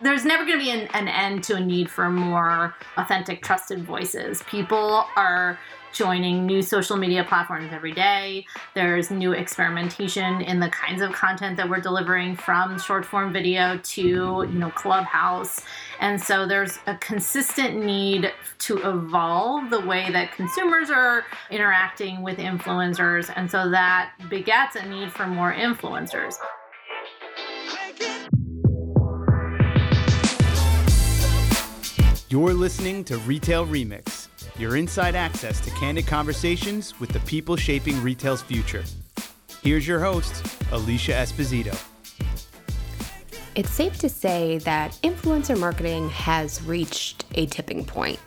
There's never going to be an end to a need for more authentic, trusted voices. People are joining new social media platforms every day. There's new experimentation in the kinds of content that we're delivering, from short form video to, Clubhouse. And so there's a consistent need to evolve the way that consumers are interacting with influencers. And so that begets a need for more influencers. You're listening to Retail Remix, your inside access to candid conversations with the people shaping retail's future. Here's your host, Alicia Esposito. It's safe to say that influencer marketing has reached a tipping point.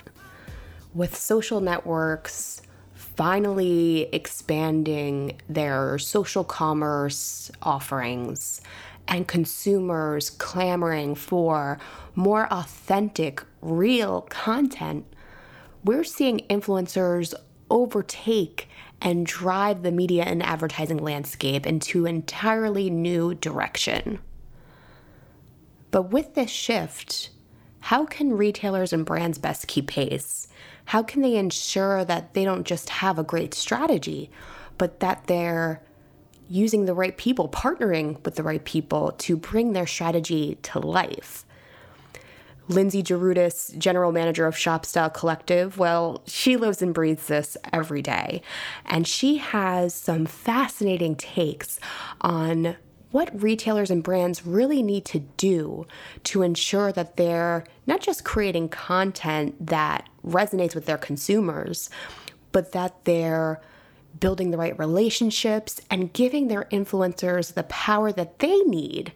With social networks finally expanding their social commerce offerings and consumers clamoring for more authentic, real content, we're seeing influencers overtake and drive the media and advertising landscape into an entirely new direction. But with this shift, how can retailers and brands best keep pace? How can they ensure that they don't just have a great strategy, but that they're using the right people, partnering with the right people to bring their strategy to life? Lindsay Gerudis, general manager of ShopStyle Collective, well, she lives and breathes this every day. And she has some fascinating takes on what retailers and brands really need to do to ensure that they're not just creating content that resonates with their consumers, but that they're building the right relationships and giving their influencers the power that they need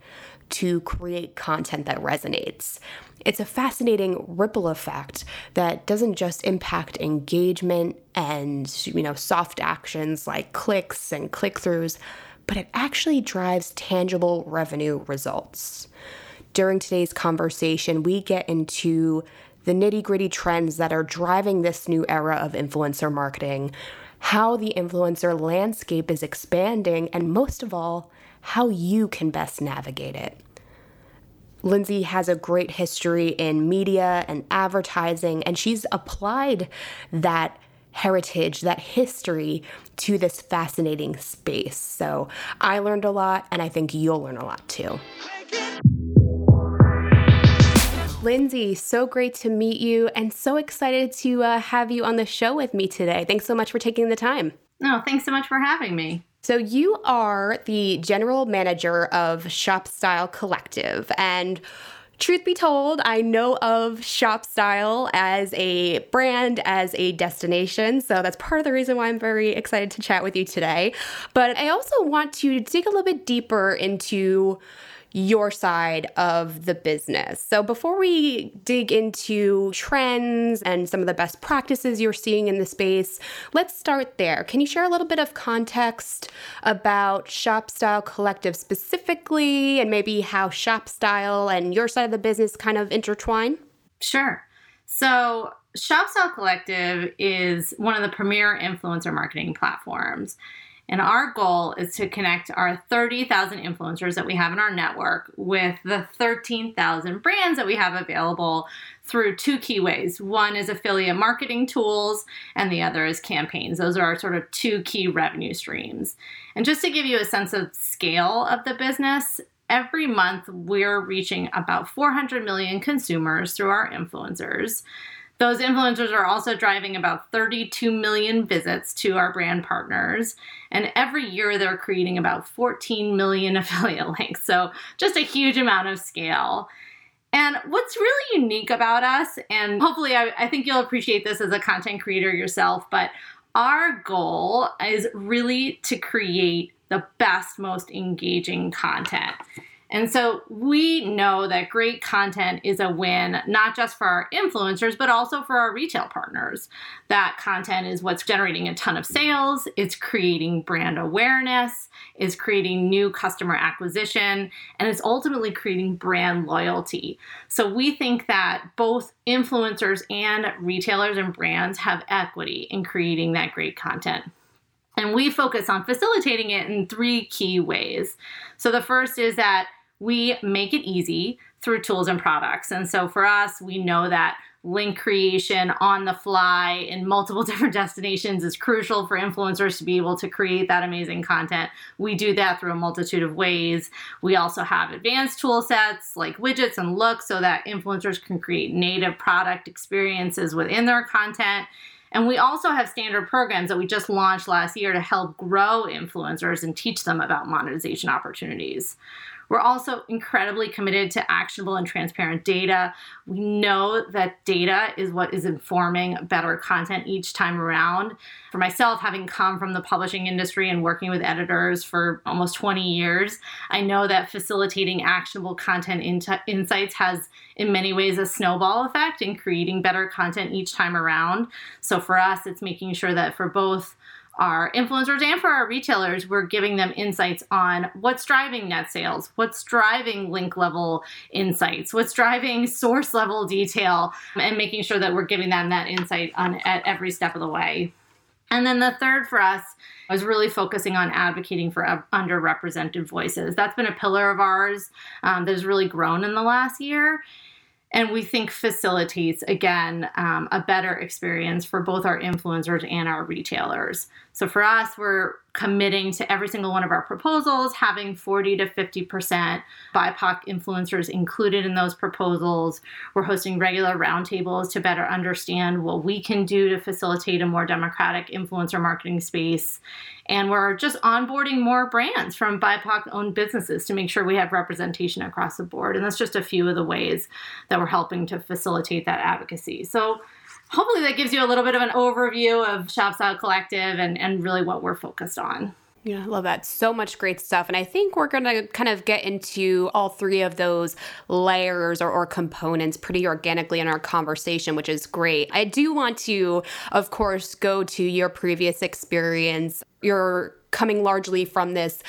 to create content that resonates. It's a fascinating ripple effect that doesn't just impact engagement and, soft actions like clicks and click-throughs, but it actually drives tangible revenue results. During today's conversation, we get into the nitty-gritty trends that are driving this new era of influencer marketing, how the influencer landscape is expanding, and most of all, how you can best navigate it. Lindsay has a great history in media and advertising, and she's applied that heritage, that history, to this fascinating space. So I learned a lot, and I think you'll learn a lot too. Lindsay, so great to meet you, and so excited to have you on the show with me today. Thanks so much for taking the time. No, thanks so much for having me. So you are the general manager of ShopStyle Collective, and truth be told, I know of ShopStyle as a brand, as a destination, so that's part of the reason why I'm very excited to chat with you today. But I also want to dig a little bit deeper into your side of the business. So before we dig into trends and some of the best practices you're seeing in the space, let's start there. Can you share a little bit of context about ShopStyle Collective specifically, and maybe how ShopStyle and your side of the business kind of intertwine? Sure. So ShopStyle Collective is one of the premier influencer marketing platforms. And our goal is to connect our 30,000 influencers that we have in our network with the 13,000 brands that we have available through two key ways. One is affiliate marketing tools, and the other is campaigns. Those are our sort of two key revenue streams. And just to give you a sense of scale of the business, every month we're reaching about 400 million consumers through our influencers. Those influencers are also driving about 32 million visits to our brand partners. And every year they're creating about 14 million affiliate links. So just a huge amount of scale. And what's really unique about us, and hopefully I think you'll appreciate this as a content creator yourself, but our goal is really to create the best, most engaging content. And so we know that great content is a win, not just for our influencers, but also for our retail partners. That content is what's generating a ton of sales, it's creating brand awareness, it's creating new customer acquisition, and it's ultimately creating brand loyalty. So we think that both influencers and retailers and brands have equity in creating that great content. And we focus on facilitating it in three key ways. So the first is that we make it easy through tools and products. And so for us, we know that link creation on the fly in multiple different destinations is crucial for influencers to be able to create that amazing content. We do that through a multitude of ways. We also have advanced tool sets like widgets and looks so that influencers can create native product experiences within their content. And we also have standard programs that we just launched last year to help grow influencers and teach them about monetization opportunities. We're also incredibly committed to actionable and transparent data. We know that data is what is informing better content each time around. For myself, having come from the publishing industry and working with editors for almost 20 years, I know that facilitating actionable content insights has, in many ways, a snowball effect in creating better content each time around. So for us, it's making sure that for both our influencers and for our retailers, we're giving them insights on what's driving net sales, what's driving link level insights, what's driving source level detail, and making sure that we're giving them that insight at every step of the way. And then the third for us was really focusing on advocating for underrepresented voices. That's been a pillar of ours that has really grown in the last year. And we think facilitates, again, a better experience for both our influencers and our retailers. So for us, we're committing to every single one of our proposals, having 40 to 50% BIPOC influencers included in those proposals. We're hosting regular roundtables to better understand what we can do to facilitate a more democratic influencer marketing space. And we're just onboarding more brands from BIPOC-owned businesses to make sure we have representation across the board. And that's just a few of the ways that we're helping to facilitate that advocacy. So hopefully that gives you a little bit of an overview of ShopStyle Collective and really what we're focused on. Yeah, I love that. So much great stuff. And I think we're going to kind of get into all three of those layers or components pretty organically in our conversation, which is great. I do want to, of course, go to your previous experience, your coming largely from this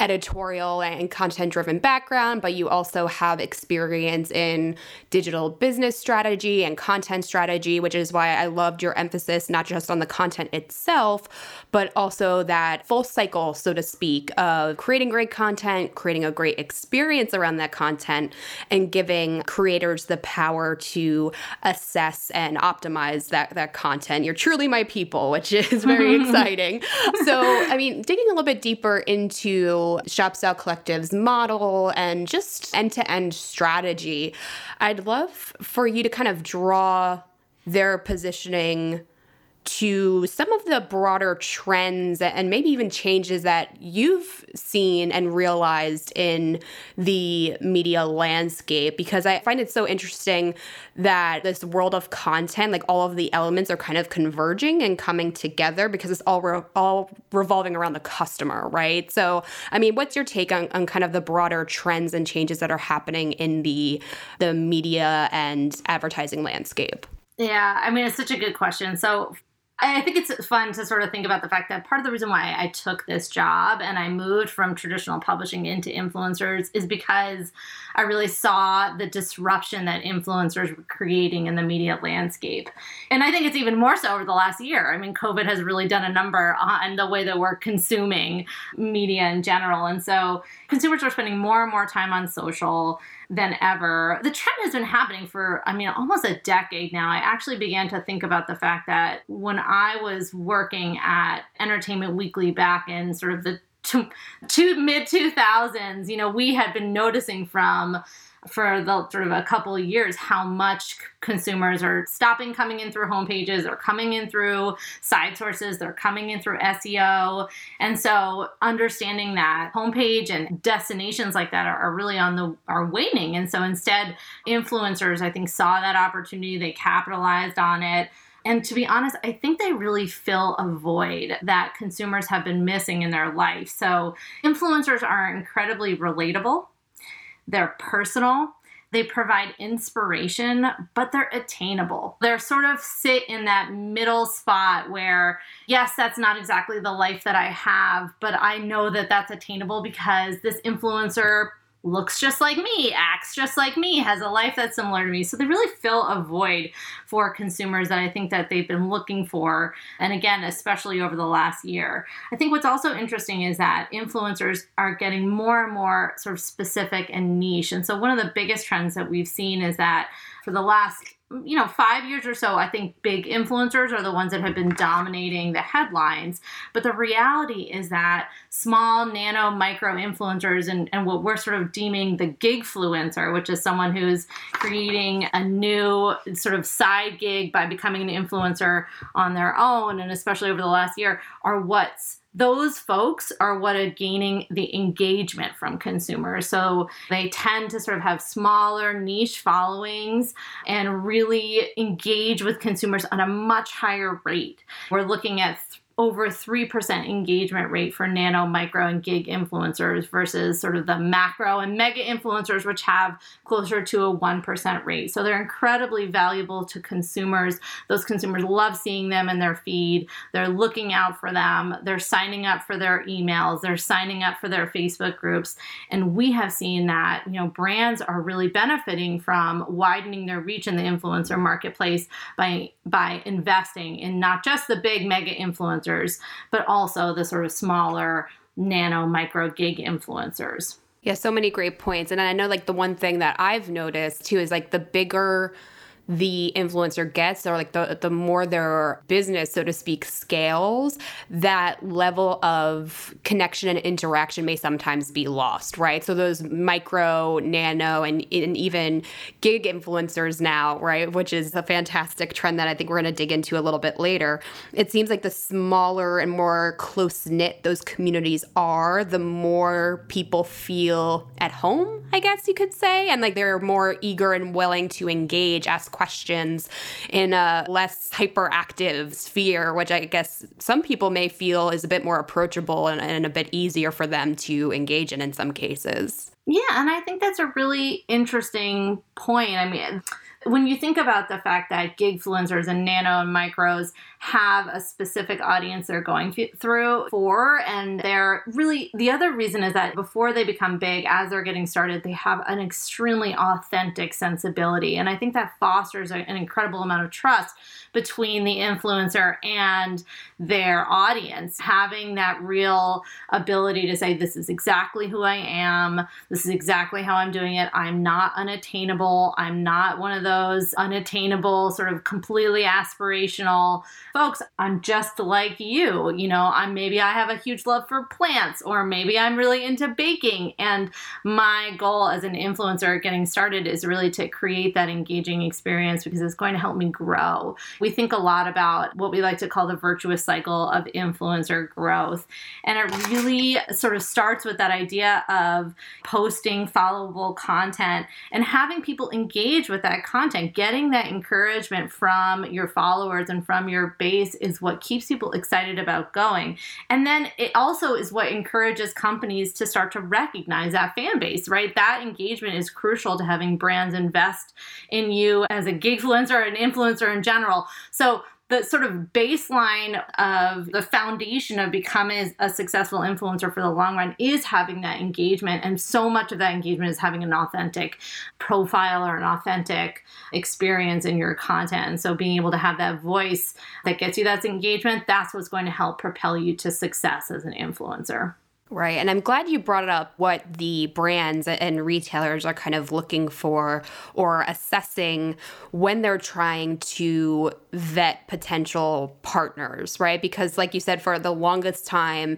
editorial and content-driven background, but you also have experience in digital business strategy and content strategy, which is why I loved your emphasis, not just on the content itself, but also that full cycle, so to speak, of creating great content, creating a great experience around that content, and giving creators the power to assess and optimize that content. You're truly my people, which is very exciting. So, I mean, digging a little bit deeper into ShopStyle Collective's model and just end-to-end strategy, I'd love for you to kind of draw their positioning to some of the broader trends and maybe even changes that you've seen and realized in the media landscape, because I find it so interesting that this world of content, like all of the elements are kind of converging and coming together because it's all revolving around the customer, right? So, I mean, what's your take on kind of the broader trends and changes that are happening in the media and advertising landscape? Yeah, I mean, it's such a good question. So I think it's fun to sort of think about the fact that part of the reason why I took this job and I moved from traditional publishing into influencers is because I really saw the disruption that influencers were creating in the media landscape. And I think it's even more so over the last year. I mean, COVID has really done a number on the way that we're consuming media in general. And so consumers are spending more and more time on social than ever. The trend has been happening for, I mean, almost a decade now. I actually began to think about the fact that when I was working at Entertainment Weekly back in sort of the mid-2000s, you know, we had been noticing for the sort of a couple of years how much consumers are stopping coming in through homepages, or coming in through side sources, they're coming in through SEO. And so understanding that homepage and destinations like that are really are waning. And so instead, influencers, I think, saw that opportunity, they capitalized on it. And to be honest, I think they really fill a void that consumers have been missing in their life. So influencers are incredibly relatable. They're personal, they provide inspiration, but they're attainable. They're sort of sit in that middle spot where, yes, that's not exactly the life that I have, but I know that that's attainable because this influencer looks just like me, acts just like me, has a life that's similar to me. So they really fill a void for consumers that I think that they've been looking for. And again, especially over the last year. I think what's also interesting is that influencers are getting more and more sort of specific and niche. And so one of the biggest trends that we've seen is that for the last 5 years or so, I think big influencers are the ones that have been dominating the headlines. But the reality is that small, nano, micro influencers and what we're sort of deeming the gigfluencer, which is someone who's creating a new sort of side gig by becoming an influencer on their own, and especially over the last year, those folks are what are gaining the engagement from consumers. So they tend to sort of have smaller niche followings and really engage with consumers on a much higher rate. We're looking at over 3% engagement rate for nano, micro, and gig influencers versus sort of the macro and mega influencers, which have closer to a 1% rate. So they're incredibly valuable to consumers. Those consumers love seeing them in their feed. They're looking out for them. They're signing up for their emails. They're signing up for their Facebook groups. And we have seen that, brands are really benefiting from widening their reach in the influencer marketplace by investing in not just the big mega influencers, but also the sort of smaller nano, micro, gig influencers. Yeah, so many great points. And I know the one thing that I've noticed too is the bigger the influencer gets, or the more their business, so to speak, scales, that level of connection and interaction may sometimes be lost, right? So those micro, nano, and even gig influencers now, right, which is a fantastic trend that I think we're going to dig into a little bit later. It seems the smaller and more close-knit those communities are, the more people feel at home, I guess you could say, and they're more eager and willing to engage, ask questions in a less hyperactive sphere, which I guess some people may feel is a bit more approachable and a bit easier for them to engage in some cases. Yeah, and I think that's a really interesting point. I mean, when you think about the fact that gigfluencers and nano and micros have a specific audience they're going through for, and they're really, the other reason is that before they become big, as they're getting started, they have an extremely authentic sensibility. And I think that fosters an incredible amount of trust between the influencer and their audience. Having that real ability to say, this is exactly who I am. This is exactly how I'm doing it. I'm not unattainable. I'm not one of those unattainable, sort of completely aspirational folks. I'm just like you. Maybe I have a huge love for plants, or maybe I'm really into baking. And my goal as an influencer getting started is really to create that engaging experience, because it's going to help me grow. We think a lot about what we like to call the virtuous cycle of influencer growth. And it really sort of starts with that idea of posting followable content and having people engage with that content. Getting that encouragement from your followers and from your base is what keeps people excited about going. And then it also is what encourages companies to start to recognize that fan base, right? That engagement is crucial to having brands invest in you as a gigfluencer, an influencer in general. So the sort of baseline of the foundation of becoming a successful influencer for the long run is having that engagement. And so much of that engagement is having an authentic profile or an authentic experience in your content. And so being able to have that voice that gets you that engagement, that's what's going to help propel you to success as an influencer. Right. And I'm glad you brought up what the brands and retailers are kind of looking for or assessing when they're trying to vet potential partners, right? Because like you said, for the longest time,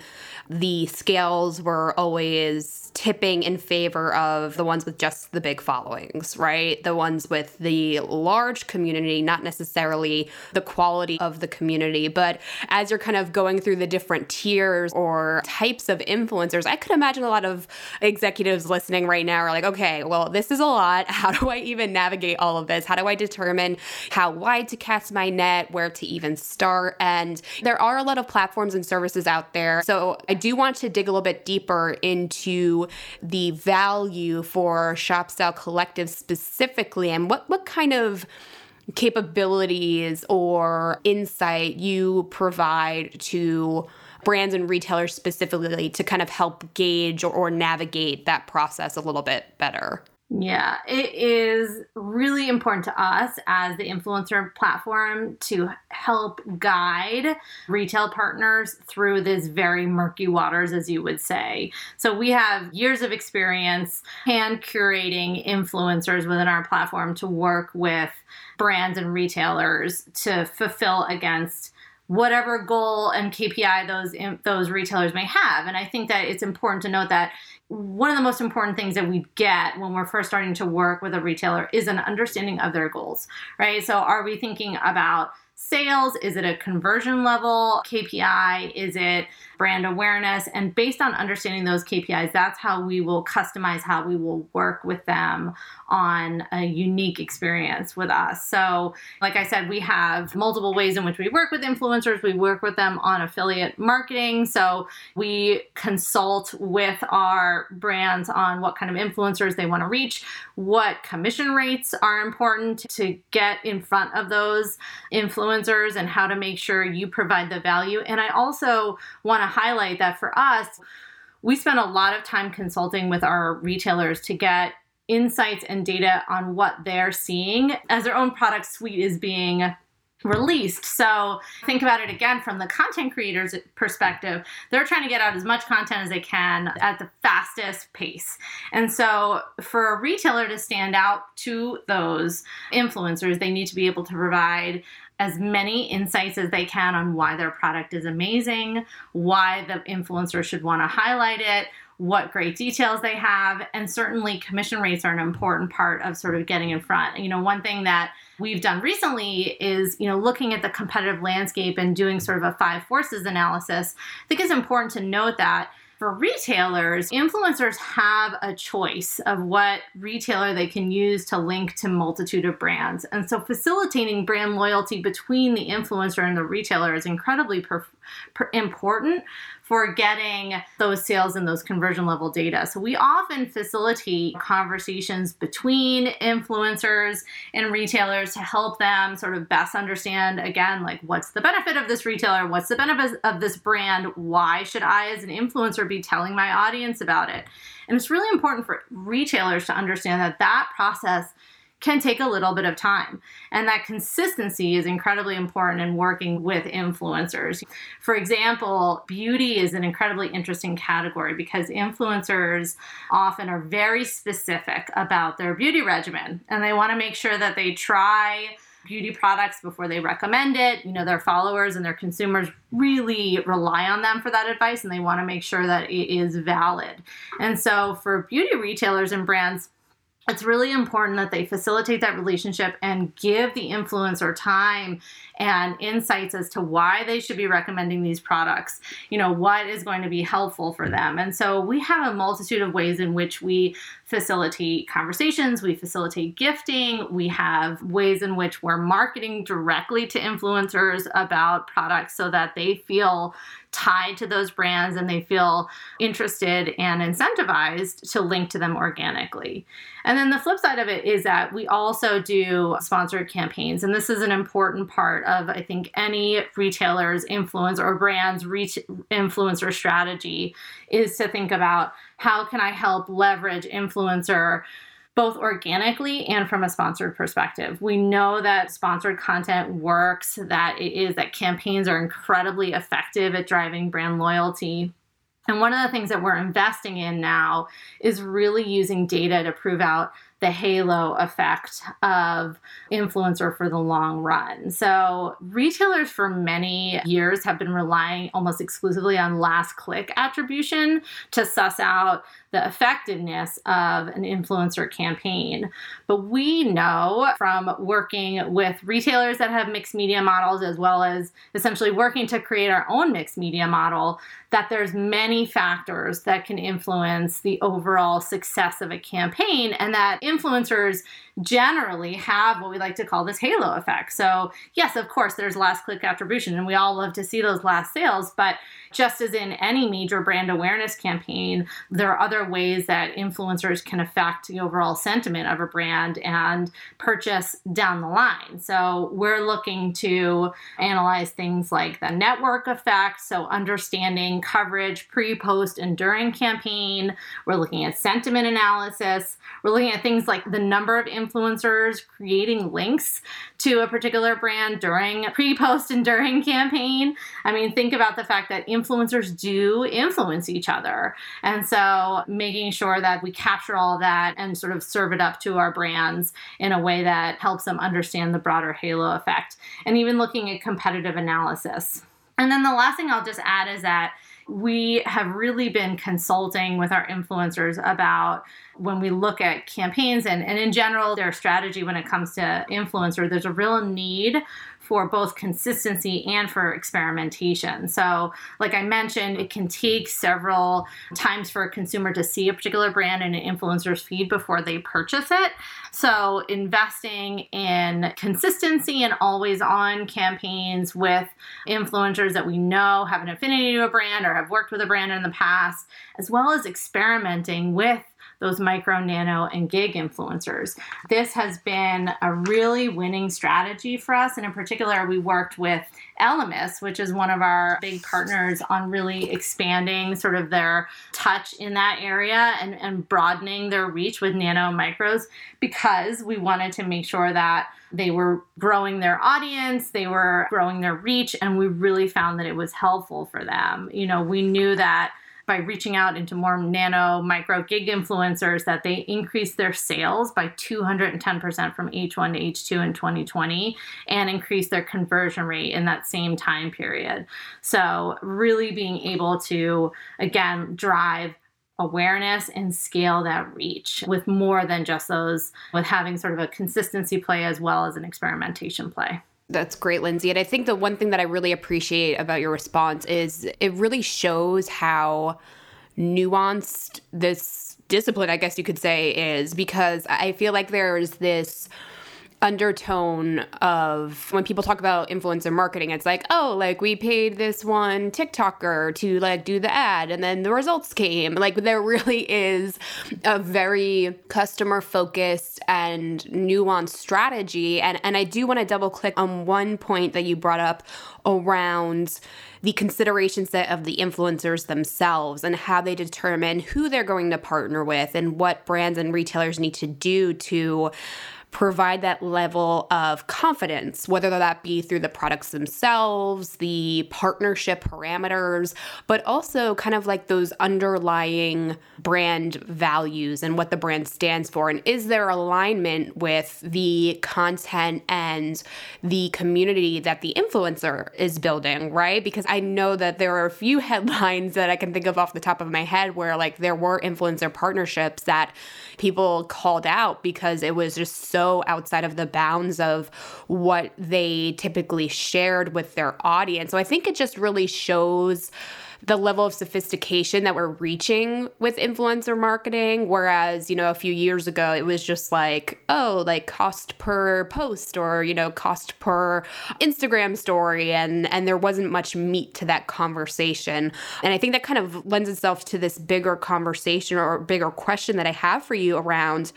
the scales were always tipping in favor of the ones with just the big followings, right? The ones with the large community, not necessarily the quality of the community. But as you're kind of going through the different tiers or types of influencers, I could imagine a lot of executives listening right now are okay, well, this is a lot. How do I even navigate all of this? How do I determine how wide to cast my net, where to even start? And there are a lot of platforms and services out there. So I do want to dig a little bit deeper into the value for ShopStyle Collective specifically, and what kind of capabilities or insight you provide to brands and retailers specifically to kind of help gauge or navigate that process a little bit better? Yeah, it is really important to us as the influencer platform to help guide retail partners through this very murky waters, as you would say. So we have years of experience hand curating influencers within our platform to work with brands and retailers to fulfill against whatever goal and KPI those retailers may have. And I think that it's important to note that one of the most important things that we get when we're first starting to work with a retailer is an understanding of their goals, right? So are we thinking about sales? Is it a conversion level KPI? Is it brand awareness? And based on understanding those KPIs, that's how we will customize how we will work with them on a unique experience with us. So like I said, we have multiple ways in which we work with influencers. We work with them on affiliate marketing. So we consult with our brands on what kind of influencers they want to reach, what commission rates are important to get in front of those influencers, and how to make sure you provide the value. And I also want to highlight that for us, we spend a lot of time consulting with our retailers to get insights and data on what they're seeing as their own product suite is being released. So think about it again from the content creators' perspective. They're trying to get out as much content as they can at the fastest pace. And so for a retailer to stand out to those influencers, they need to be able to provide as many insights as they can on why their product is amazing, why the influencer should want to highlight it, what great details they have, and certainly commission rates are an important part of sort of getting in front. You know, one thing that we've done recently is, you know, looking at the competitive landscape and doing sort of a 5 forces analysis. I think it's important to note that for retailers, influencers have a choice of what retailer they can use to link to multitude of brands. And so facilitating brand loyalty between the influencer and the retailer is incredibly important for getting those sales and those conversion level data. So we often facilitate conversations between influencers and retailers to help them sort of best understand, again, like what's the benefit of this retailer? What's the benefit of this brand? Why should I as an influencer be telling my audience about it? And it's really important for retailers to understand that that process can take a little bit of time. And that consistency is incredibly important in working with influencers. For example, beauty is an incredibly interesting category because influencers often are very specific about their beauty regimen, and they want to make sure that they try beauty products before they recommend it. You know, their followers and their consumers really rely on them for that advice, and they want to make sure that it is valid. And so for beauty retailers and brands, it's really important that they facilitate that relationship and give the influencer time and insights as to why they should be recommending these products, you know, what is going to be helpful for them. And so we have a multitude of ways in which we facilitate conversations, we facilitate gifting, we have ways in which we're marketing directly to influencers about products so that they feel tied to those brands and they feel interested and incentivized to link to them organically. And then the flip side of it is that we also do sponsored campaigns. And this is an important part of, I think, any retailer's influence or brand's reach influencer strategy is to think about how can I help leverage influencer both organically and from a sponsored perspective. We know that sponsored content works, that campaigns are incredibly effective at driving brand loyalty. And one of the things that we're investing in now is really using data to prove out the halo effect of influencer for the long run. So retailers for many years have been relying almost exclusively on last click attribution to suss out the effectiveness of an influencer campaign. But we know from working with retailers that have mixed media models, as well as essentially working to create our own mixed media model, that there's many factors that can influence the overall success of a campaign, and that influencers generally have what we like to call this halo effect. So yes, of course, there's last click attribution, and we all love to see those last sales. But just as in any major brand awareness campaign, there are other ways that influencers can affect the overall sentiment of a brand and purchase down the line. So we're looking to analyze things like the network effect, so understanding coverage pre, post, and during campaign. We're looking at sentiment analysis. We're looking at things like the number of influencers creating links to a particular brand during pre, post, and during campaign. I mean, think about the fact that influencers do influence each other. And so making sure that we capture all that and sort of serve it up to our brands in a way that helps them understand the broader halo effect, and even looking at competitive analysis. And then the last thing I'll just add is that we have really been consulting with our influencers about when we look at campaigns and in general their strategy when it comes to influencer, there's a real need for both consistency and for experimentation. So like I mentioned, it can take several times for a consumer to see a particular brand in an influencer's feed before they purchase it. So investing in consistency and always on campaigns with influencers that we know have an affinity to a brand or have worked with a brand in the past, as well as experimenting with those micro, nano, and gig influencers. This has been a really winning strategy for us. And in particular, we worked with Elemis, which is one of our big partners, on really expanding sort of their touch in that area and broadening their reach with nano and micros, because we wanted to make sure that they were growing their audience, they were growing their reach, and we really found that it was helpful for them. You know, we knew that by reaching out into more nano, micro, gig influencers, that they increased their sales by 210% from H1 to H2 in 2020 and increased their conversion rate in that same time period. So really being able to, again, drive awareness and scale that reach with more than just those, with having sort of a consistency play as well as an experimentation play. That's great, Lindsay. And I think the one thing that I really appreciate about your response is it really shows how nuanced this discipline, I guess you could say, is, because I feel like there's this undertone of when people talk about influencer marketing, it's like, oh, like we paid this one TikToker to like do the ad and then the results came. Like there really is a very customer focused and nuanced strategy. And I do want to double click on one point that you brought up around the consideration set of the influencers themselves and how they determine who they're going to partner with and what brands and retailers need to do to provide that level of confidence, whether that be through the products themselves, the partnership parameters, but also kind of like those underlying brand values and what the brand stands for. And is there alignment with the content and the community that the influencer is building, right? Because I know that there are a few headlines that I can think of off the top of my head where like there were influencer partnerships that people called out because it was just so outside of the bounds of what they typically shared with their audience. So I think it just really shows the level of sophistication that we're reaching with influencer marketing. Whereas, you know, a few years ago, it was just like, oh, like cost per post or, you know, cost per Instagram story. And there wasn't much meat to that conversation. And I think that kind of lends itself to this bigger conversation or bigger question that I have for you around,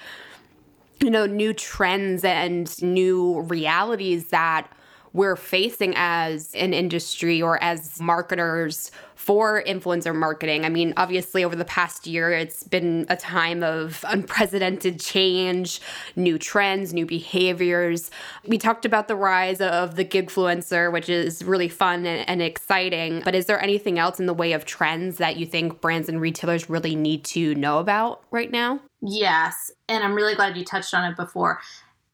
you know, new trends and new realities that we're facing as an industry or as marketers for influencer marketing. I mean, obviously over the past year, it's been a time of unprecedented change, new trends, new behaviors. We talked about the rise of the gigfluencer, which is really fun and exciting, but is there anything else in the way of trends that you think brands and retailers really need to know about right now? Yes, and I'm really glad you touched on it before.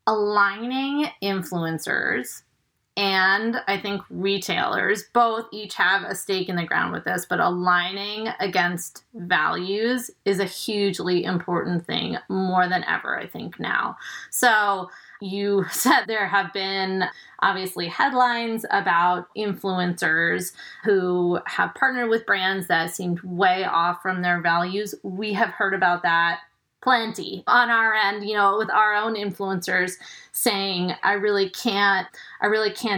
Aligning influencers and I think retailers both each have a stake in the ground with this, but aligning against values is a hugely important thing more than ever, I think, now. So you said there have been obviously headlines about influencers who have partnered with brands that seemed way off from their values. We have heard about that plenty on our end, you know, with our own influencers saying, I really can't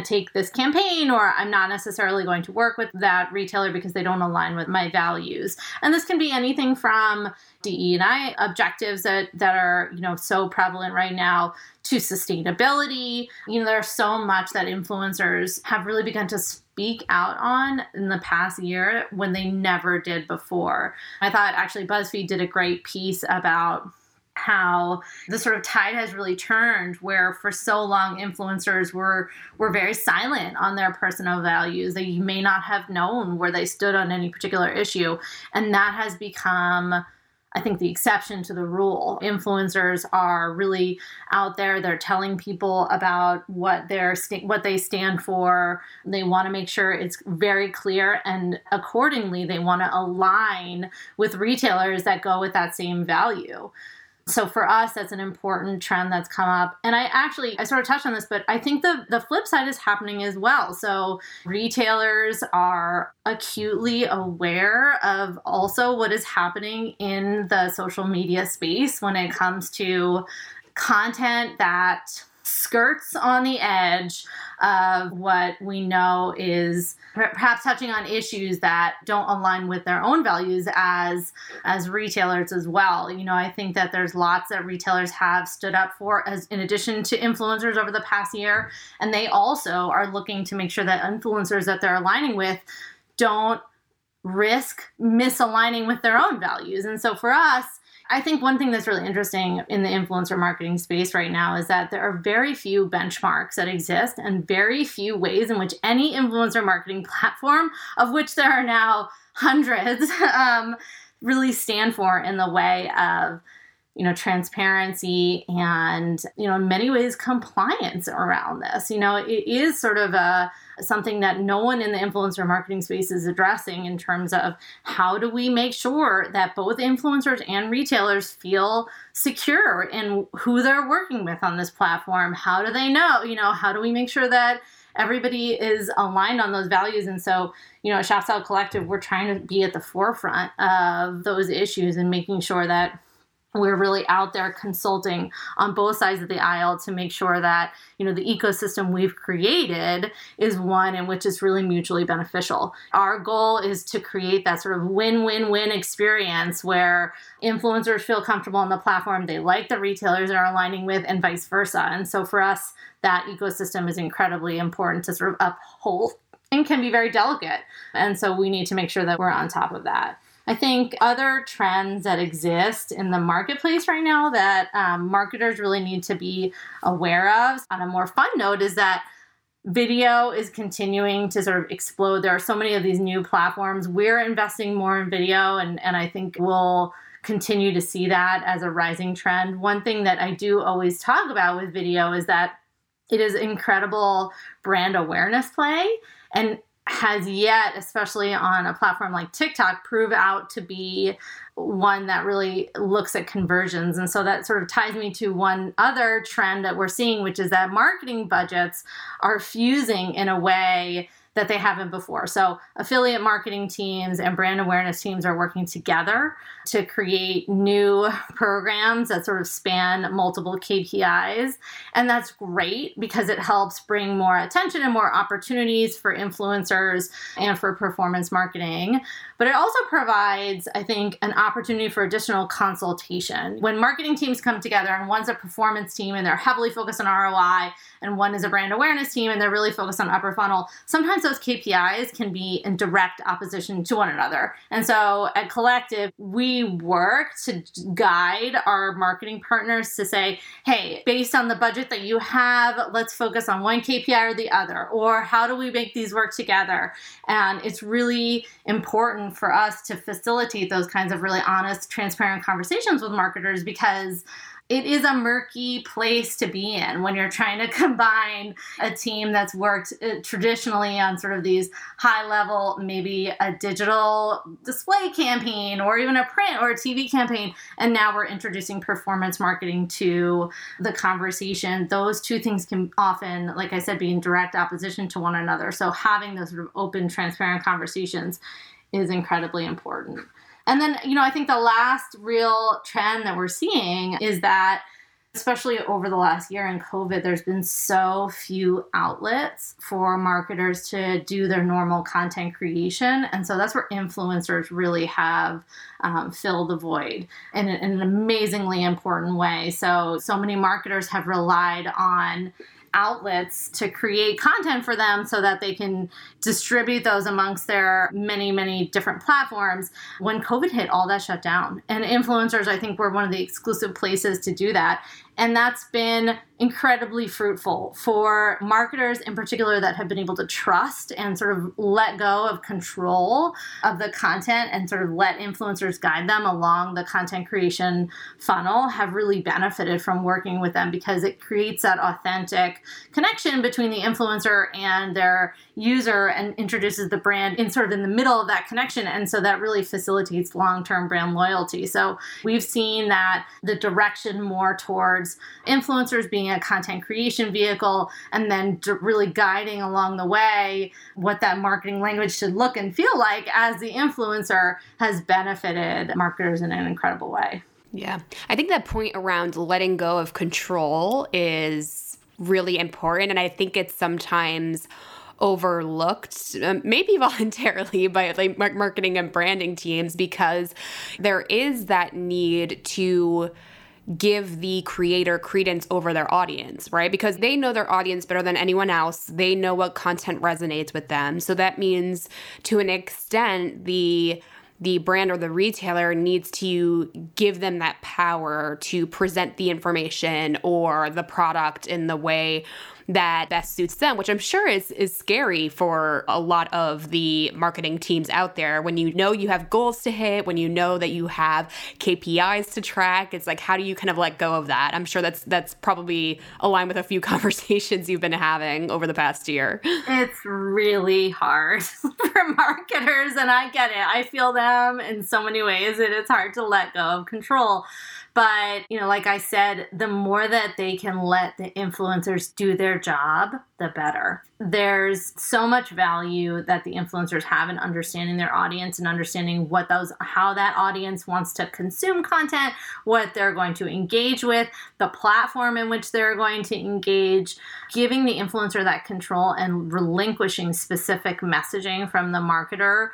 take this campaign, or I'm not necessarily going to work with that retailer because they don't align with my values. And this can be anything from DE&I objectives that are, you know, so prevalent right now, to sustainability. You know, there's so much that influencers have really begun to speak out on in the past year when they never did before. I thought actually BuzzFeed did a great piece about how the sort of tide has really turned, where for so long influencers were very silent on their personal values. They may not have known where they stood on any particular issue. And that has become, I think, the exception to the rule. Influencers are really out there. They're telling people about what they stand for. They want to make sure it's very clear, and accordingly, they want to align with retailers that go with that same value. So for us, that's an important trend that's come up. And I sort of touched on this, but I think the flip side is happening as well. So retailers are acutely aware of also what is happening in the social media space when it comes to content that skirts on the edge of what we know is perhaps touching on issues that don't align with their own values as retailers as well. You know, I think that there's lots that retailers have stood up for, as in addition to influencers, over the past year. And they also are looking to make sure that influencers that they're aligning with don't risk misaligning with their own values. And so for us, I think one thing that's really interesting in the influencer marketing space right now is that there are very few benchmarks that exist, and very few ways in which any influencer marketing platform, of which there are now hundreds, really stand for in the way of, you know, transparency and, you know, in many ways compliance around this. You know, it is sort of something that no one in the influencer marketing space is addressing, in terms of how do we make sure that both influencers and retailers feel secure in who they're working with on this platform? How do they know? You know, how do we make sure that everybody is aligned on those values? And so, you know, at ShopStyle Collective, we're trying to be at the forefront of those issues and making sure that we're really out there consulting on both sides of the aisle to make sure that, you know, the ecosystem we've created is one in which is really mutually beneficial. Our goal is to create that sort of win-win-win experience where influencers feel comfortable on the platform, they like the retailers they're aligning with, and vice versa. And so for us, that ecosystem is incredibly important to sort of uphold, and can be very delicate. And so we need to make sure that we're on top of that. I think other trends that exist in the marketplace right now that marketers really need to be aware of, on a more fun note, is that video is continuing to sort of explode. There are so many of these new platforms. We're investing more in video, and I think we'll continue to see that as a rising trend. One thing that I do always talk about with video is that it is incredible brand awareness play, and has yet, especially on a platform like TikTok, prove out to be one that really looks at conversions. And so that sort of ties me to one other trend that we're seeing, which is that marketing budgets are fusing in a way that they haven't before. So affiliate marketing teams and brand awareness teams are working together to create new programs that sort of span multiple KPIs. And that's great because it helps bring more attention and more opportunities for influencers and for performance marketing. But it also provides, I think, an opportunity for additional consultation. When marketing teams come together, and one's a performance team and they're heavily focused on ROI, and one is a brand awareness team and they're really focused on upper funnel, sometimes those KPIs can be in direct opposition to one another. And so at Collective, we work to guide our marketing partners to say, hey, based on the budget that you have, let's focus on one KPI or the other, or how do we make these work together? And it's really important for us to facilitate those kinds of really honest, transparent conversations with marketers, because it is a murky place to be in when you're trying to combine a team that's worked traditionally on sort of these high level, maybe a digital display campaign or even a print or a TV campaign. And now we're introducing performance marketing to the conversation. Those two things can often, like I said, be in direct opposition to one another. So having those sort of open, transparent conversations is incredibly important. And then, you know, I think the last real trend that we're seeing is that, especially over the last year in COVID, there's been so few outlets for marketers to do their normal content creation. And so that's where influencers really have filled the void in an amazingly important way. So many marketers have relied on outlets to create content for them so that they can distribute those amongst their many, many different platforms. When COVID hit, all that shut down. And influencers, I think, were one of the exclusive places to do that. And that's been incredibly fruitful for marketers in particular that have been able to trust and sort of let go of control of the content and sort of let influencers guide them along the content creation funnel have really benefited from working with them because it creates that authentic connection between the influencer and their user and introduces the brand in sort of in the middle of that connection. And so that really facilitates long-term brand loyalty. So we've seen that the direction more towards influencers being a content creation vehicle and then really guiding along the way what that marketing language should look and feel like as the influencer has benefited marketers in an incredible way. Yeah. I think that point around letting go of control is really important. And I think it's sometimes overlooked, maybe voluntarily, by like marketing and branding teams because there is that need to give the creator credence over their audience, right? Because they know their audience better than anyone else. They know what content resonates with them. So that means to an extent, the brand or the retailer needs to give them that power to present the information or the product in the way that best suits them, which I'm sure is scary for a lot of the marketing teams out there. When you know you have goals to hit, when you know that you have KPIs to track, it's like, how do you kind of let go of that? I'm sure that's probably aligned with a few conversations you've been having over the past year. It's really hard for marketers, and I get it. I feel them in so many ways, and it's hard to let go of control. But, you know, like I said, the more that they can let the influencers do their job, the better. There's so much value that the influencers have in understanding their audience and understanding what how that audience wants to consume content, what they're going to engage with, the platform in which they're going to engage, giving the influencer that control and relinquishing specific messaging from the marketer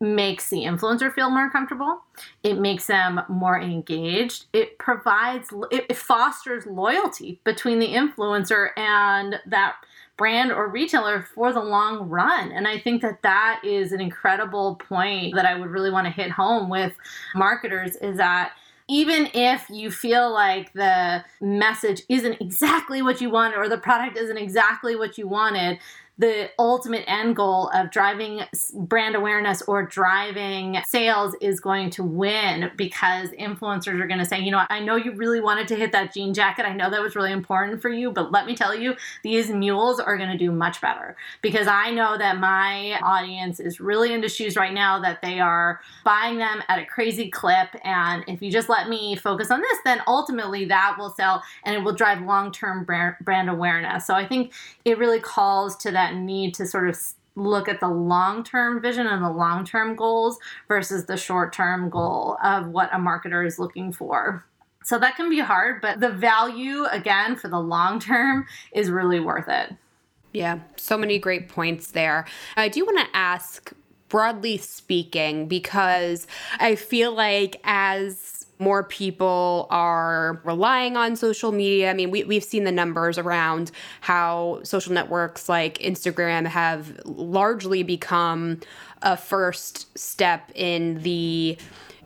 makes the influencer feel more comfortable. It makes them more engaged. It fosters loyalty between the influencer and that brand or retailer for the long run. And I think that is an incredible point that I would really want to hit home with marketers is that even if you feel like the message isn't exactly what you want or the product isn't exactly what you wanted, the ultimate end goal of driving brand awareness or driving sales is going to win because influencers are going to say, you know, I know you really wanted to hit that jean jacket. I know that was really important for you, but let me tell you, these mules are going to do much better because I know that my audience is really into shoes right now, that they are buying them at a crazy clip. And if you just let me focus on this, then ultimately that will sell and it will drive long-term brand awareness. So I think it really calls to that need to sort of look at the long-term vision and the long-term goals versus the short-term goal of what a marketer is looking for. So that can be hard, but the value, again, for the long-term is really worth it. Yeah, so many great points there. I do want to ask, broadly speaking, because I feel like as more people are relying on social media. I mean, we've seen the numbers around how social networks like Instagram have largely become a first step in the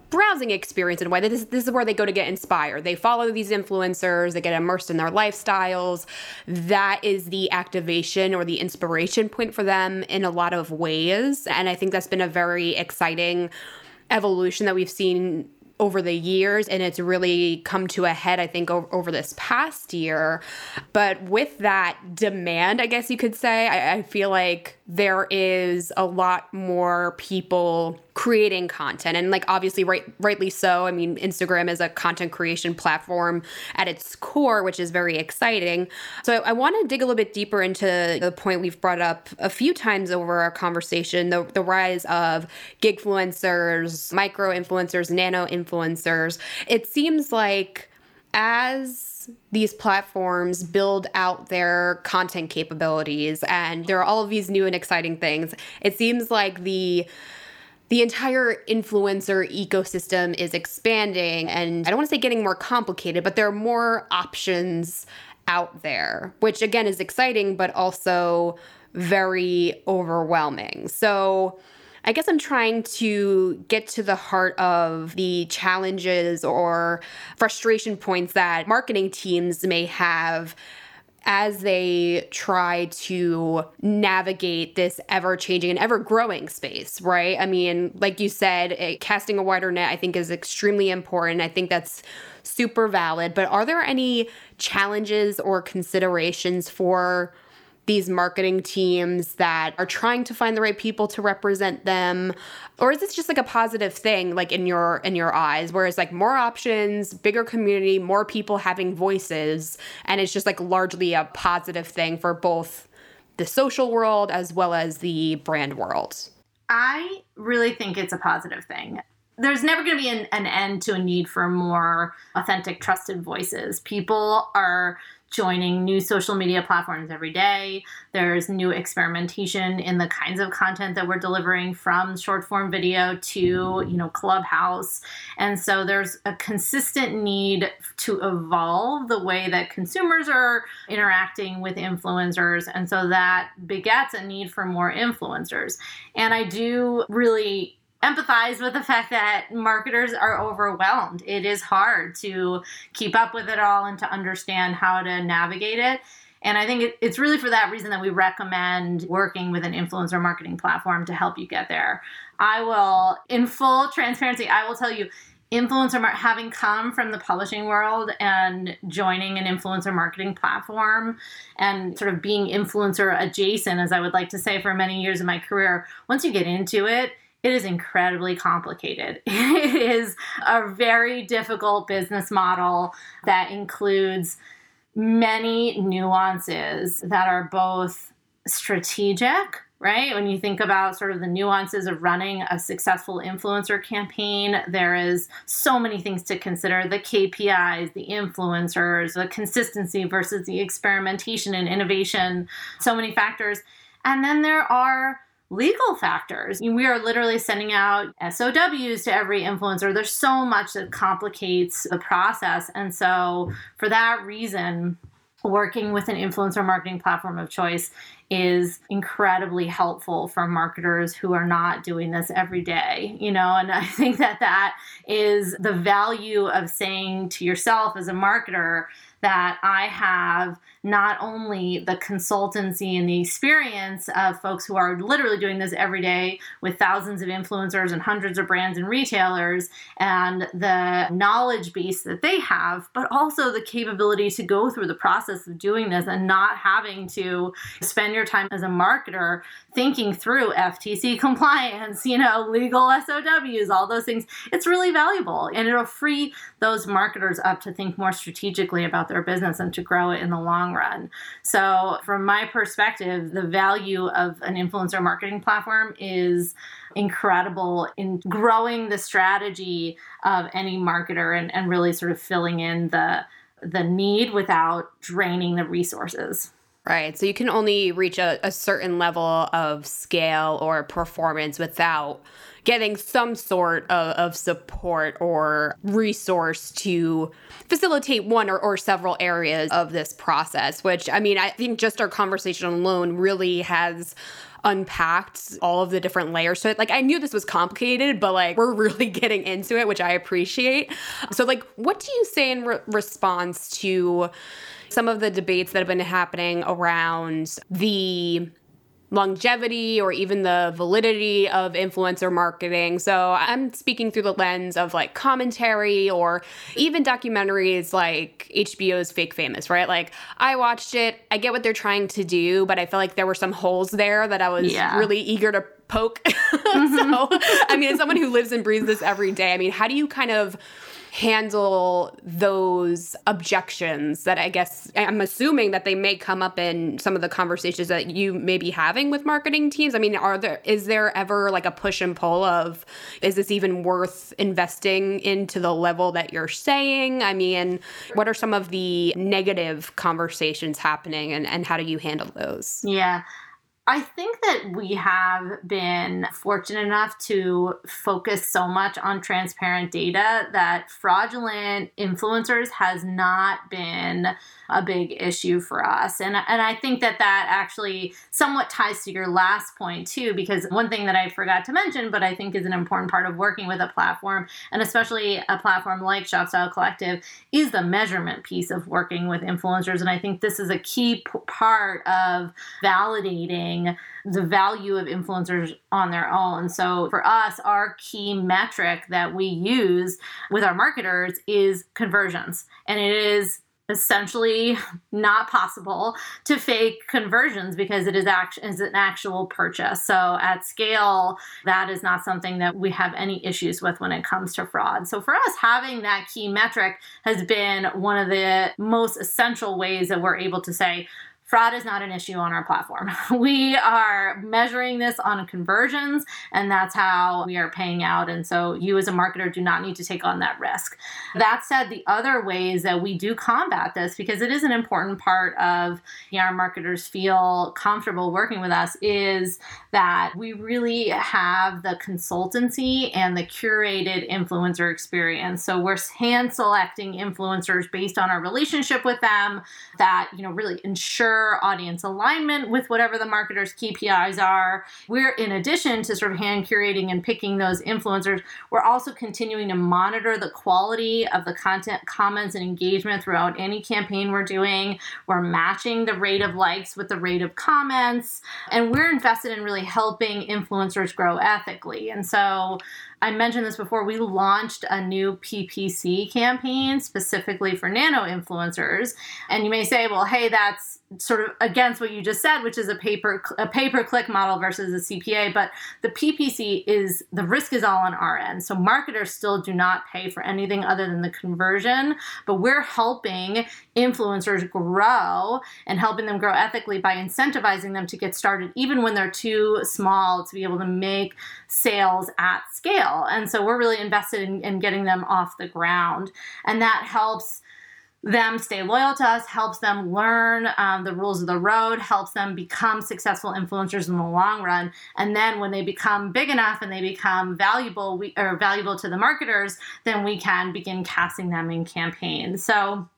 browsing experience in a way. This is where they go to get inspired. They follow these influencers, they get immersed in their lifestyles. That is the activation or the inspiration point for them in a lot of ways. And I think that's been a very exciting evolution that we've seen over the years, and it's really come to a head, I think, over this past year. But with that demand, I guess you could say, I feel like there is a lot more people creating content. And like, obviously, rightly so. I mean, Instagram is a content creation platform at its core, which is very exciting. So I want to dig a little bit deeper into the point we've brought up a few times over our conversation, the rise of gigfluencers, micro-influencers, nano-influencers. It seems like as these platforms build out their content capabilities and there are all of these new and exciting things, it seems like the entire influencer ecosystem is expanding. And I don't want to say getting more complicated, but there are more options out there, which again is exciting, but also very overwhelming. So I guess I'm trying to get to the heart of the challenges or frustration points that marketing teams may have as they try to navigate this ever-changing and ever-growing space, right? I mean, like you said, casting a wider net, I think, is extremely important. I think that's super valid. But are there any challenges or considerations for these marketing teams that are trying to find the right people to represent them? Or is this just like a positive thing, like in your eyes, whereas like more options, bigger community, more people having voices, and it's just like largely a positive thing for both the social world as well as the brand world? I really think it's a positive thing. There's never going to be an end to a need for more authentic, trusted voices. People are joining new social media platforms every day. There's new experimentation in the kinds of content that we're delivering, from short form video to, Clubhouse. And so there's a consistent need to evolve the way that consumers are interacting with influencers. And so that begets a need for more influencers. And I do really empathize with the fact that marketers are overwhelmed. It is hard to keep up with it all and to understand how to navigate it. And I think it's really for that reason that we recommend working with an influencer marketing platform to help you get there. I will, in full transparency, I will tell you, having come from the publishing world and joining an influencer marketing platform and sort of being influencer adjacent, as I would like to say, for many years of my career, once you get into it, it is incredibly complicated. It is a very difficult business model that includes many nuances that are both strategic, right? When you think about sort of the nuances of running a successful influencer campaign, there is so many things to consider: the KPIs, the influencers, the consistency versus the experimentation and innovation, so many factors. And then there are legal factors. We are literally sending out SOWs to every influencer. There's so much that complicates the process. And so for that reason, working with an influencer marketing platform of choice is incredibly helpful for marketers who are not doing this every day, and I think that is the value of saying to yourself as a marketer that I have not only the consultancy and the experience of folks who are literally doing this every day with thousands of influencers and hundreds of brands and retailers and the knowledge base that they have, but also the capability to go through the process of doing this and not having to spend your time as a marketer thinking through FTC compliance, legal SOWs, all those things. It's really valuable, and it'll free those marketers up to think more strategically about their business and to grow it in the long run. So from my perspective, the value of an influencer marketing platform is incredible in growing the strategy of any marketer and really sort of filling in the need without draining the resources. Right. So you can only reach a certain level of scale or performance without getting some sort of support or resource to facilitate one or several areas of this process, which, I mean, I think just our conversation alone really has unpacked all of the different layers to it. Like, I knew this was complicated, but like, we're really getting into it, which I appreciate. So like, what do you say in response to some of the debates that have been happening around the longevity or even the validity of influencer marketing? So I'm speaking through the lens of like commentary or even documentaries like HBO's Fake Famous, right? Like, I watched it, I get what they're trying to do, but I felt like there were some holes there that I was really eager to poke. So, I mean, as someone who lives and breathes this every day, I mean, how do you kind of handle those objections that I guess I'm assuming that they may come up in some of the conversations that you may be having with marketing teams? I mean, is there ever like a push and pull of, is this even worth investing into the level that you're saying? I mean, what are some of the negative conversations happening and how do you handle those? Yeah. I think that we have been fortunate enough to focus so much on transparent data that fraudulent influencers has not been a big issue for us. And I think that that actually somewhat ties to your last point too, because one thing that I forgot to mention, but I think is an important part of working with a platform, and especially a platform like ShopStyle Collective, is the measurement piece of working with influencers. And I think this is a key part of validating the value of influencers on their own. So for us, our key metric that we use with our marketers is conversions. And it is essentially not possible to fake conversions because it is an actual purchase. So at scale, that is not something that we have any issues with when it comes to fraud. So for us, having that key metric has been one of the most essential ways that we're able to say, fraud is not an issue on our platform. We are measuring this on conversions, and that's how we are paying out. And so you as a marketer do not need to take on that risk. That said, the other ways that we do combat this, because it is an important part of, you know, our marketers feel comfortable working with us, is that we really have the consultancy and the curated influencer experience. So we're hand selecting influencers based on our relationship with them that, you know, really ensure audience alignment with whatever the marketer's KPIs are. We're, in addition to sort of hand curating and picking those influencers, we're also continuing to monitor the quality of the content, comments, and engagement throughout any campaign we're doing. We're matching the rate of likes with the rate of comments, and we're invested in really helping influencers grow ethically. And so I mentioned this before, we launched a new PPC campaign specifically for nano influencers. And you may say, well, hey, that's sort of against what you just said, which is a pay-per-click model versus a CPA. But the PPC is, the risk is all on our end. So marketers still do not pay for anything other than the conversion, but we're helping influencers grow and helping them grow ethically by incentivizing them to get started, even when they're too small to be able to make sales at scale. And so we're really invested in getting them off the ground. And that helps them stay loyal to us, helps them learn the rules of the road, helps them become successful influencers in the long run. And then when they become big enough and they become valuable, valuable to the marketers, then we can begin casting them in campaigns. So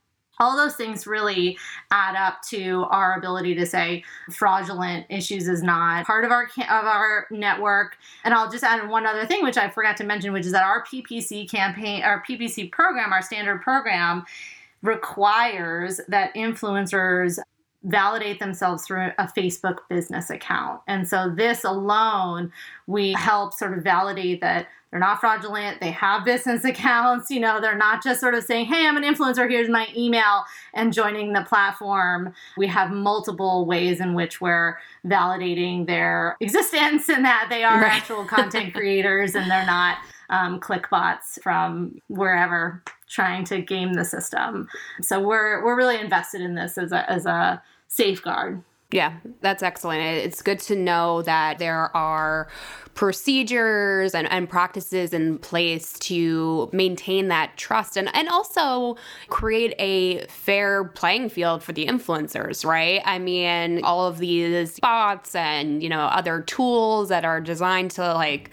all those things really add up to our ability to say fraudulent issues is not part of our network. And I'll just add one other thing, which I forgot to mention, which is that our PPC campaign, our PPC program, our standard program, requires that influencers validate themselves through a Facebook business account. And so this alone, we help sort of validate that they're not fraudulent, they have business accounts, you know, they're not just sort of saying, hey, I'm an influencer, here's my email, and joining the platform. We have multiple ways in which we're validating their existence and that they are actual content creators and they're not clickbots from wherever trying to game the system. So we're really invested in this as a safeguard. Yeah, that's excellent. It's good to know that there are procedures and practices in place to maintain that trust and also create a fair playing field for the influencers, right? I mean, all of these bots and, you know, other tools that are designed to like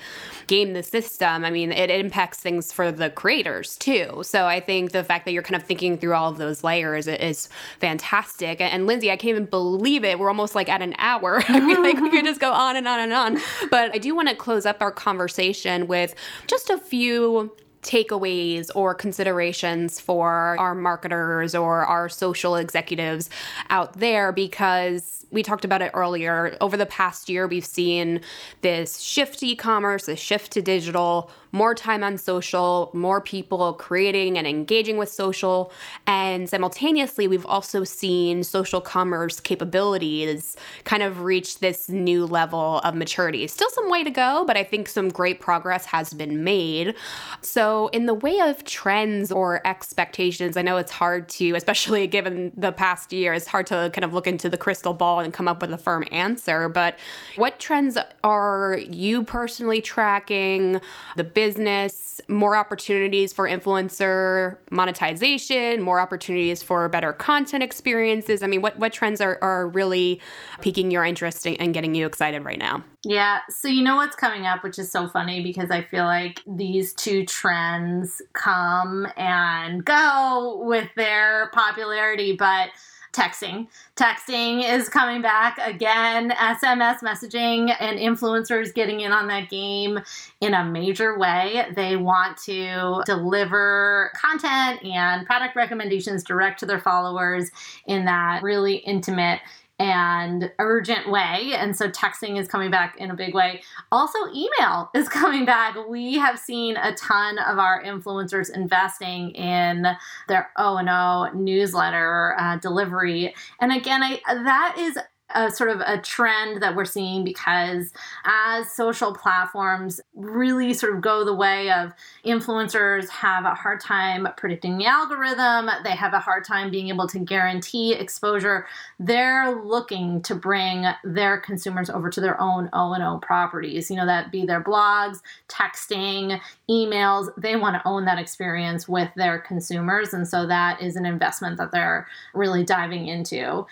game the system, I mean, it impacts things for the creators too. So I think the fact that you're kind of thinking through all of those layers is fantastic. And Lindsay, I can't even believe it. We're almost like at an hour. I mean, like we could just go on and on and on. But I do want to close up our conversation with just a few takeaways or considerations for our marketers or our social executives out there, because we talked about it earlier. Over the past year, we've seen this shift to e-commerce, a shift to digital, more time on social, more people creating and engaging with social. And simultaneously, we've also seen social commerce capabilities kind of reach this new level of maturity. Still some way to go, but I think some great progress has been made. So in the way of trends or expectations, I know it's hard to, especially given the past year, it's hard to kind of look into the crystal ball and come up with a firm answer. But what trends are you personally tracking? The business, more opportunities for influencer monetization, more opportunities for better content experiences? I mean, what trends are really piquing your interest and getting you excited right now? Yeah. So you know what's coming up, which is so funny because I feel like these two trends come and go with their popularity, but Texting is coming back again, SMS messaging, and influencers getting in on that game in a major way. They want to deliver content and product recommendations direct to their followers in that really intimate and urgent way. And so texting is coming back in a big way. Also, email is coming back. We have seen a ton of our influencers investing in their O&O newsletter delivery. And again, that is a sort of a trend that we're seeing because as social platforms really sort of go the way of influencers have a hard time predicting the algorithm, they have a hard time being able to guarantee exposure, they're looking to bring their consumers over to their own O&O properties. You know, that be their blogs, texting, emails. They want to own that experience with their consumers. And so that is an investment that they're really diving into.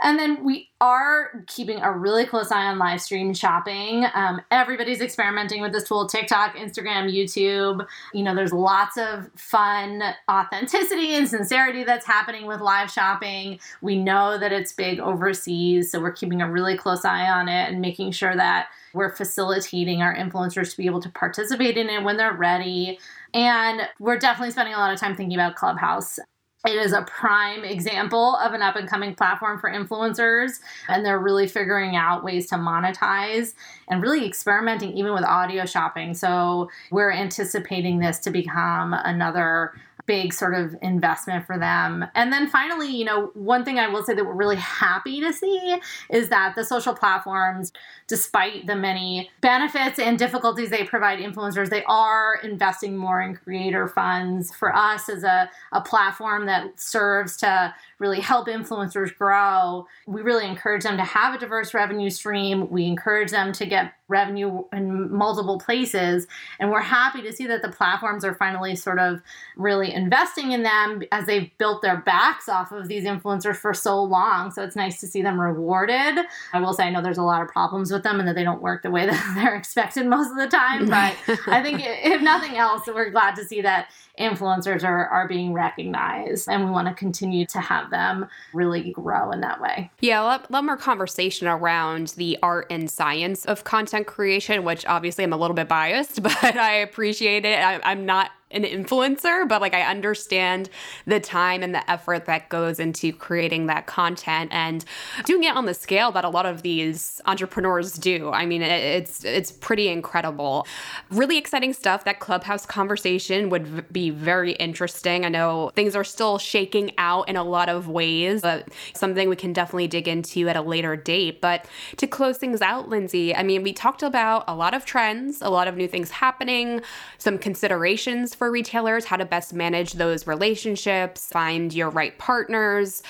And then we are keeping a really close eye on live stream shopping. Everybody's experimenting with this tool, TikTok, Instagram, YouTube. You know, there's lots of fun authenticity and sincerity that's happening with live shopping. We know that it's big overseas, so we're keeping a really close eye on it and making sure that we're facilitating our influencers to be able to participate in it when they're ready. And we're definitely spending a lot of time thinking about Clubhouse. It is a prime example of an up-and-coming platform for influencers, and they're really figuring out ways to monetize and really experimenting even with audio shopping. So we're anticipating this to become another big sort of investment for them. And then finally, you know, one thing I will say that we're really happy to see is that the social platforms, despite the many benefits and difficulties they provide influencers, they are investing more in creator funds. For us as a platform that serves to really help influencers grow, we really encourage them to have a diverse revenue stream. We encourage them to get revenue in multiple places. And we're happy to see that the platforms are finally sort of really investing in them as they've built their backs off of these influencers for so long. So it's nice to see them rewarded. I will say, I know there's a lot of problems with them and that they don't work the way that they're expected most of the time. But I think if nothing else, we're glad to see that influencers are being recognized, and we want to continue to have them really grow in that way. Yeah, a lot more conversation around the art and science of content creation, which obviously I'm a little bit biased, but I appreciate it. I'm not an influencer, but like I understand the time and the effort that goes into creating that content and doing it on the scale that a lot of these entrepreneurs do. I mean, it's pretty incredible. Really exciting stuff. That Clubhouse conversation would be very interesting. I know things are still shaking out in a lot of ways, but something we can definitely dig into at a later date. But to close things out, Lindsay, I mean, we talked about a lot of trends, a lot of new things happening, some considerations for retailers, how to best manage those relationships, find your right partners.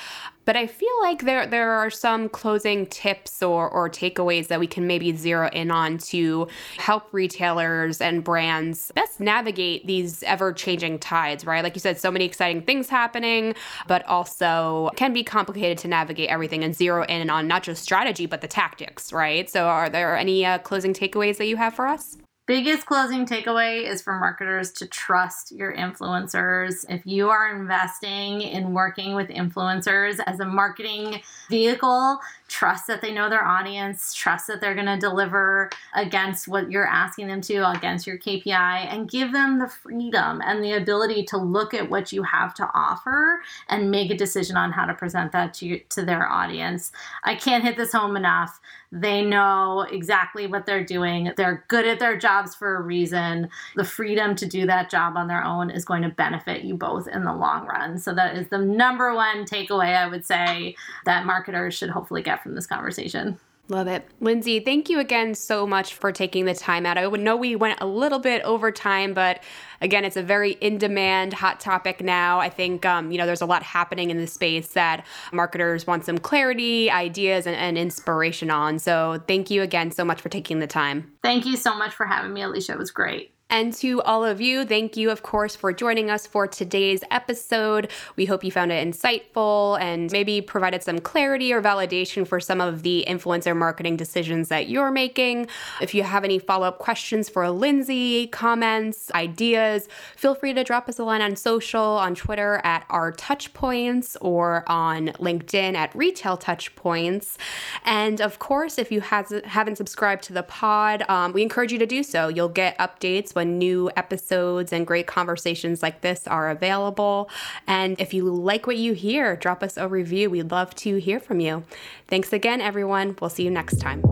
But I feel like there are some closing tips or takeaways that we can maybe zero in on to help retailers and brands best navigate these ever-changing tides, right? Like you said, so many exciting things happening, but also can be complicated to navigate everything and zero in on not just strategy, but the tactics, right? So are there any closing takeaways that you have for us? Biggest closing takeaway is for marketers to trust your influencers. If you are investing in working with influencers as a marketing vehicle, trust that they know their audience, trust that they're going to deliver against what you're asking them to, against your KPI, and give them the freedom and the ability to look at what you have to offer and make a decision on how to present that to their audience. I can't hit this home enough. They know exactly what they're doing. They're good at their jobs for a reason. The freedom to do that job on their own is going to benefit you both in the long run. So that is the number one takeaway I would say that marketers should hopefully get from this conversation. Love it. Lindsay, thank you again so much for taking the time out. I know we went a little bit over time, but again, it's a very in-demand hot topic now. I think, there's a lot happening in the space that marketers want some clarity, ideas, and inspiration on. So thank you again so much for taking the time. Thank you so much for having me, Alicia. It was great. And to all of you, thank you, of course, for joining us for today's episode. We hope you found it insightful and maybe provided some clarity or validation for some of the influencer marketing decisions that you're making. If you have any follow-up questions for Lindsay, comments, ideas, feel free to drop us a line on social, on Twitter at our Touchpoints or on LinkedIn at Retail Touchpoints. And of course, if you haven't subscribed to the pod, we encourage you to do so. You'll get updates when new episodes and great conversations like this are available. And if you like what you hear, drop us a review. We'd love to hear from you. Thanks again, everyone. We'll see you next time.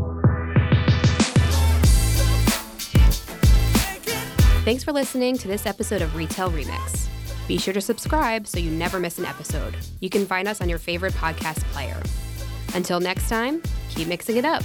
Thanks for listening to this episode of Retail Remix. Be sure to subscribe so you never miss an episode. You can find us on your favorite podcast player. Until next time, keep mixing it up.